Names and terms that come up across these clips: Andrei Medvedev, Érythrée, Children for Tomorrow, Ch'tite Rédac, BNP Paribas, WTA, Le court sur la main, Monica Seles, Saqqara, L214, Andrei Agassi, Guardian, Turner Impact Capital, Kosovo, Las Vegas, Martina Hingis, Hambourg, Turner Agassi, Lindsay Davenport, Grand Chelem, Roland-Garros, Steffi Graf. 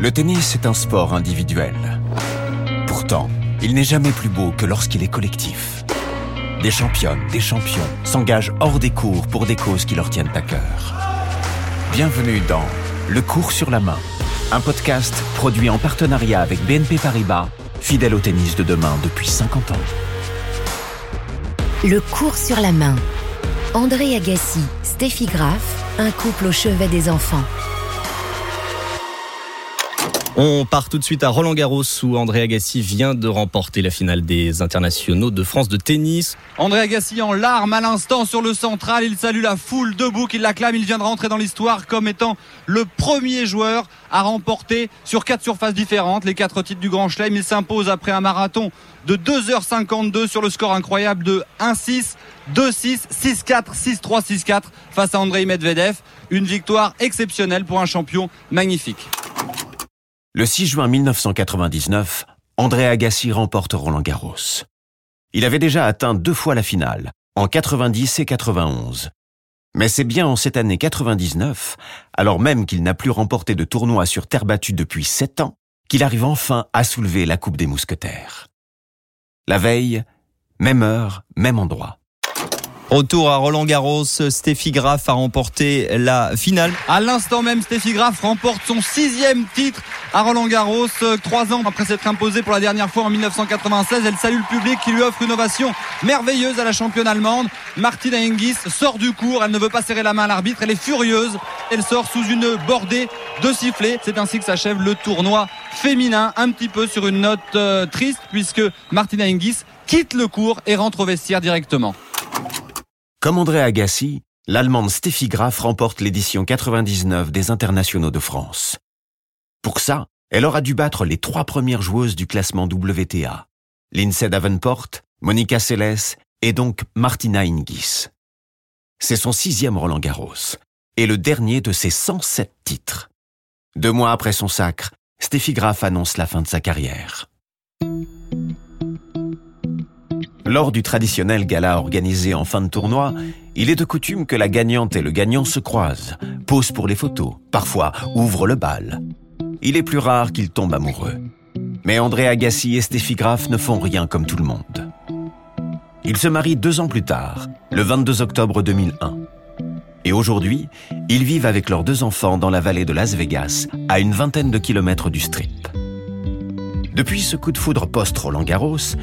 Le tennis est un sport individuel. Pourtant, il n'est jamais plus beau que lorsqu'il est collectif. Des championnes, des champions s'engagent hors des cours pour des causes qui leur tiennent à cœur. Bienvenue dans Le court sur la main, un podcast produit en partenariat avec BNP Paribas, fidèle au tennis de demain depuis 50 ans. Le court sur la main. Andrei Agassi, Steffi Graf, un couple au chevet des enfants. On part tout de suite à Roland-Garros où Andrei Agassi vient de remporter la finale des internationaux de France de tennis. Andrei Agassi en larmes à l'instant sur le central. Il salue la foule debout qui l'acclame. Il vient de rentrer dans l'histoire comme étant le premier joueur à remporter sur 4 surfaces différentes les 4 titres du Grand Chelem. Il s'impose après un marathon de 2h52 sur le score incroyable de 1-6, 2-6, 6-4, 6-3, 6-4 face à Andrei Medvedev. Une victoire exceptionnelle pour un champion magnifique. Le 6 juin 1999, Andrei Agassi remporte Roland-Garros. Il avait déjà atteint 2 fois la finale, en 90 et 91. Mais c'est bien en cette année 99, alors même qu'il n'a plus remporté de tournoi sur terre battue depuis 7 ans, qu'il arrive enfin à soulever la Coupe des Mousquetaires. La veille, même heure, même endroit. Retour à Roland-Garros, Steffi Graf a remporté la finale. À l'instant même, Steffi Graf remporte son 6e titre à Roland-Garros. 3 ans après s'être imposée pour la dernière fois en 1996, elle salue le public qui lui offre une ovation merveilleuse à la championne allemande. Martina Hingis sort du court, elle ne veut pas serrer la main à l'arbitre, elle est furieuse. Elle sort sous une bordée de sifflets. C'est ainsi que s'achève le tournoi féminin, un petit peu sur une note triste puisque Martina Hingis quitte le court et rentre au vestiaire directement. Comme Andrei Agassi, l'Allemande Steffi Graf remporte l'édition 99 des Internationaux de France. Pour ça, elle aura dû battre les 3 premières joueuses du classement WTA, Lindsay Davenport, Monica Seles et donc Martina Hingis. C'est son 6e Roland-Garros et le dernier de ses 107 titres. 2 mois après son sacre, Steffi Graf annonce la fin de sa carrière. Lors du traditionnel gala organisé en fin de tournoi, il est de coutume que la gagnante et le gagnant se croisent, posent pour les photos, parfois ouvrent le bal. Il est plus rare qu'ils tombent amoureux. Mais Andrei Agassi et Steffi Graf ne font rien comme tout le monde. Ils se marient 2 ans plus tard, le 22 octobre 2001. Et aujourd'hui, ils vivent avec leurs 2 enfants dans la vallée de Las Vegas, à une 20aine de kilomètres du Strip. Depuis ce coup de foudre post-Roland-Garros,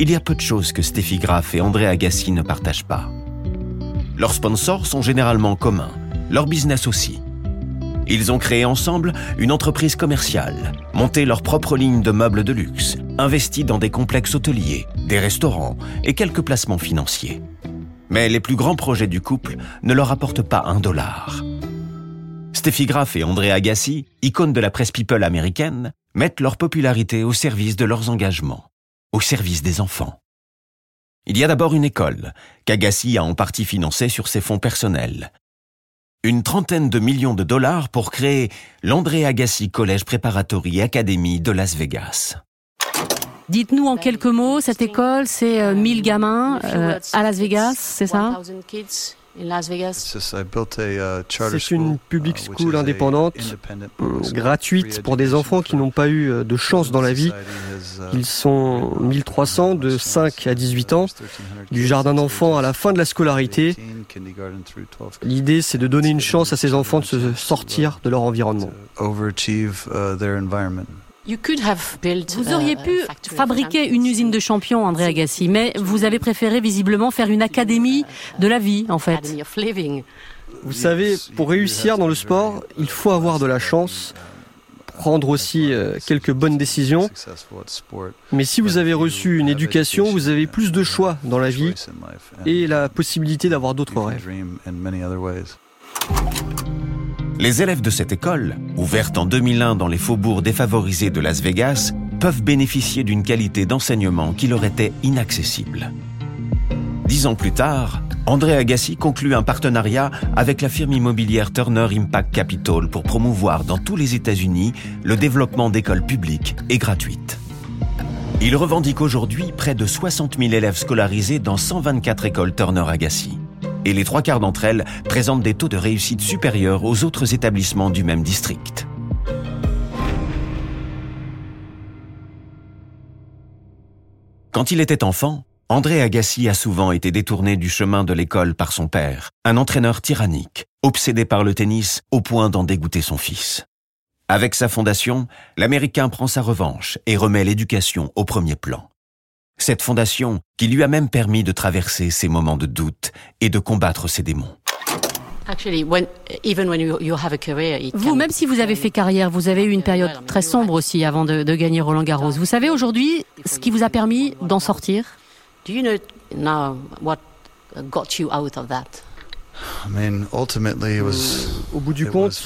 il y a peu de choses que Steffi Graf et Andrei Agassi ne partagent pas. Leurs sponsors sont généralement communs, leur business aussi. Ils ont créé ensemble une entreprise commerciale, monté leur propre ligne de meubles de luxe, investi dans des complexes hôteliers, des restaurants et quelques placements financiers. Mais les plus grands projets du couple ne leur apportent pas $1. Steffi Graf et Andrei Agassi, icônes de la presse people américaine, mettent leur popularité au service de leurs engagements, au service des enfants. Il y a d'abord une école, qu'Agassi a en partie financée sur ses fonds personnels. Une $30 millions pour créer l'Andrei Agassi College Preparatory Academy de Las Vegas. Dites-nous en quelques mots, cette école, c'est 1000 gamins à Las Vegas, c'est ça ? C'est une public school indépendante, gratuite pour des enfants qui n'ont pas eu de chance dans la vie. Ils sont 1300 de 5 à 18 ans, du jardin d'enfants à la fin de la scolarité. L'idée, c'est de donner une chance à ces enfants de se sortir de leur environnement. Vous auriez pu fabriquer une usine de champions, Andrei Agassi, mais vous avez préféré visiblement faire une académie de la vie, en fait. Vous savez, pour réussir dans le sport, il faut avoir de la chance, prendre aussi quelques bonnes décisions. Mais si vous avez reçu une éducation, vous avez plus de choix dans la vie et la possibilité d'avoir d'autres rêves. Les élèves de cette école, ouverte en 2001 dans les faubourgs défavorisés de Las Vegas, peuvent bénéficier d'une qualité d'enseignement qui leur était inaccessible. 10 ans plus tard, Andrei Agassi conclut un partenariat avec la firme immobilière Turner Impact Capital pour promouvoir dans tous les États-Unis le développement d'écoles publiques et gratuites. Il revendique aujourd'hui près de 60 000 élèves scolarisés dans 124 écoles Turner Agassi. Et les 3/4 d'entre elles présentent des taux de réussite supérieurs aux autres établissements du même district. Quand il était enfant, Andrei Agassi a souvent été détourné du chemin de l'école par son père, un entraîneur tyrannique, obsédé par le tennis au point d'en dégoûter son fils. Avec sa fondation, l'Américain prend sa revanche et remet l'éducation au premier plan. Cette fondation qui lui a même permis de traverser ses moments de doute et de combattre ses démons. Vous, même si vous avez fait carrière, vous avez eu une période très sombre aussi avant de gagner Roland-Garros. Vous savez aujourd'hui ce qui vous a permis d'en sortir ? Au bout du compte,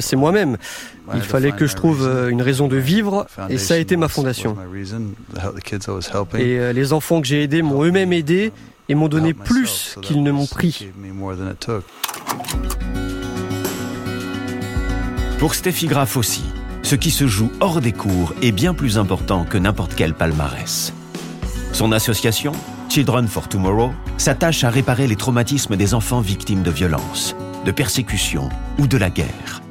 c'est moi-même. Il fallait que je trouve une raison de vivre et ça a été ma fondation. Et les enfants que j'ai aidés m'ont eux-mêmes aidé et m'ont donné plus qu'ils ne m'ont pris. Pour Steffi Graf aussi, ce qui se joue hors des cours est bien plus important que n'importe quel palmarès. Son association, Children for Tomorrow, s'attache à réparer les traumatismes des enfants victimes de violences, de persécutions ou de la guerre.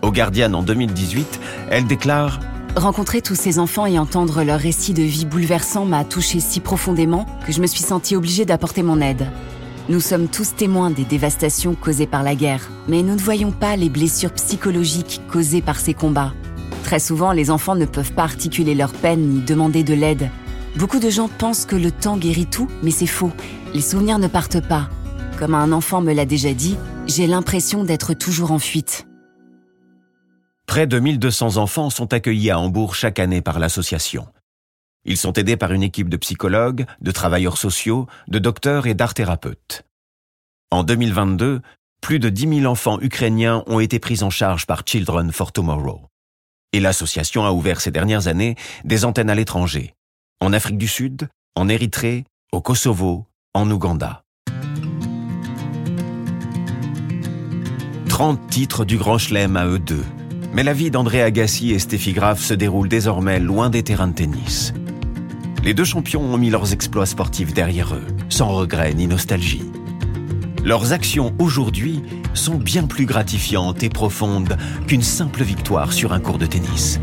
Au Guardian en 2018, elle déclare « Rencontrer tous ces enfants et entendre leurs récits de vie bouleversants m'a touchée si profondément que je me suis sentie obligée d'apporter mon aide. Nous sommes tous témoins des dévastations causées par la guerre, mais nous ne voyons pas les blessures psychologiques causées par ces combats. Très souvent, les enfants ne peuvent pas articuler leur peine ni demander de l'aide. Beaucoup de gens pensent que le temps guérit tout, mais c'est faux. Les souvenirs ne partent pas. Comme un enfant me l'a déjà dit, j'ai l'impression d'être toujours en fuite. » Près de 1200 enfants sont accueillis à Hambourg chaque année par l'association. Ils sont aidés par une équipe de psychologues, de travailleurs sociaux, de docteurs et d'art-thérapeutes. En 2022, plus de 10 000 enfants ukrainiens ont été pris en charge par Children for Tomorrow. Et l'association a ouvert ces dernières années des antennes à l'étranger. En Afrique du Sud, en Érythrée, au Kosovo, en Ouganda. 30 titres du Grand Chelem à eux deux. Mais la vie d'Andrei Agassi et Steffi Graf se déroule désormais loin des terrains de tennis. Les deux champions ont mis leurs exploits sportifs derrière eux, sans regret ni nostalgie. Leurs actions aujourd'hui sont bien plus gratifiantes et profondes qu'une simple victoire sur un court de tennis.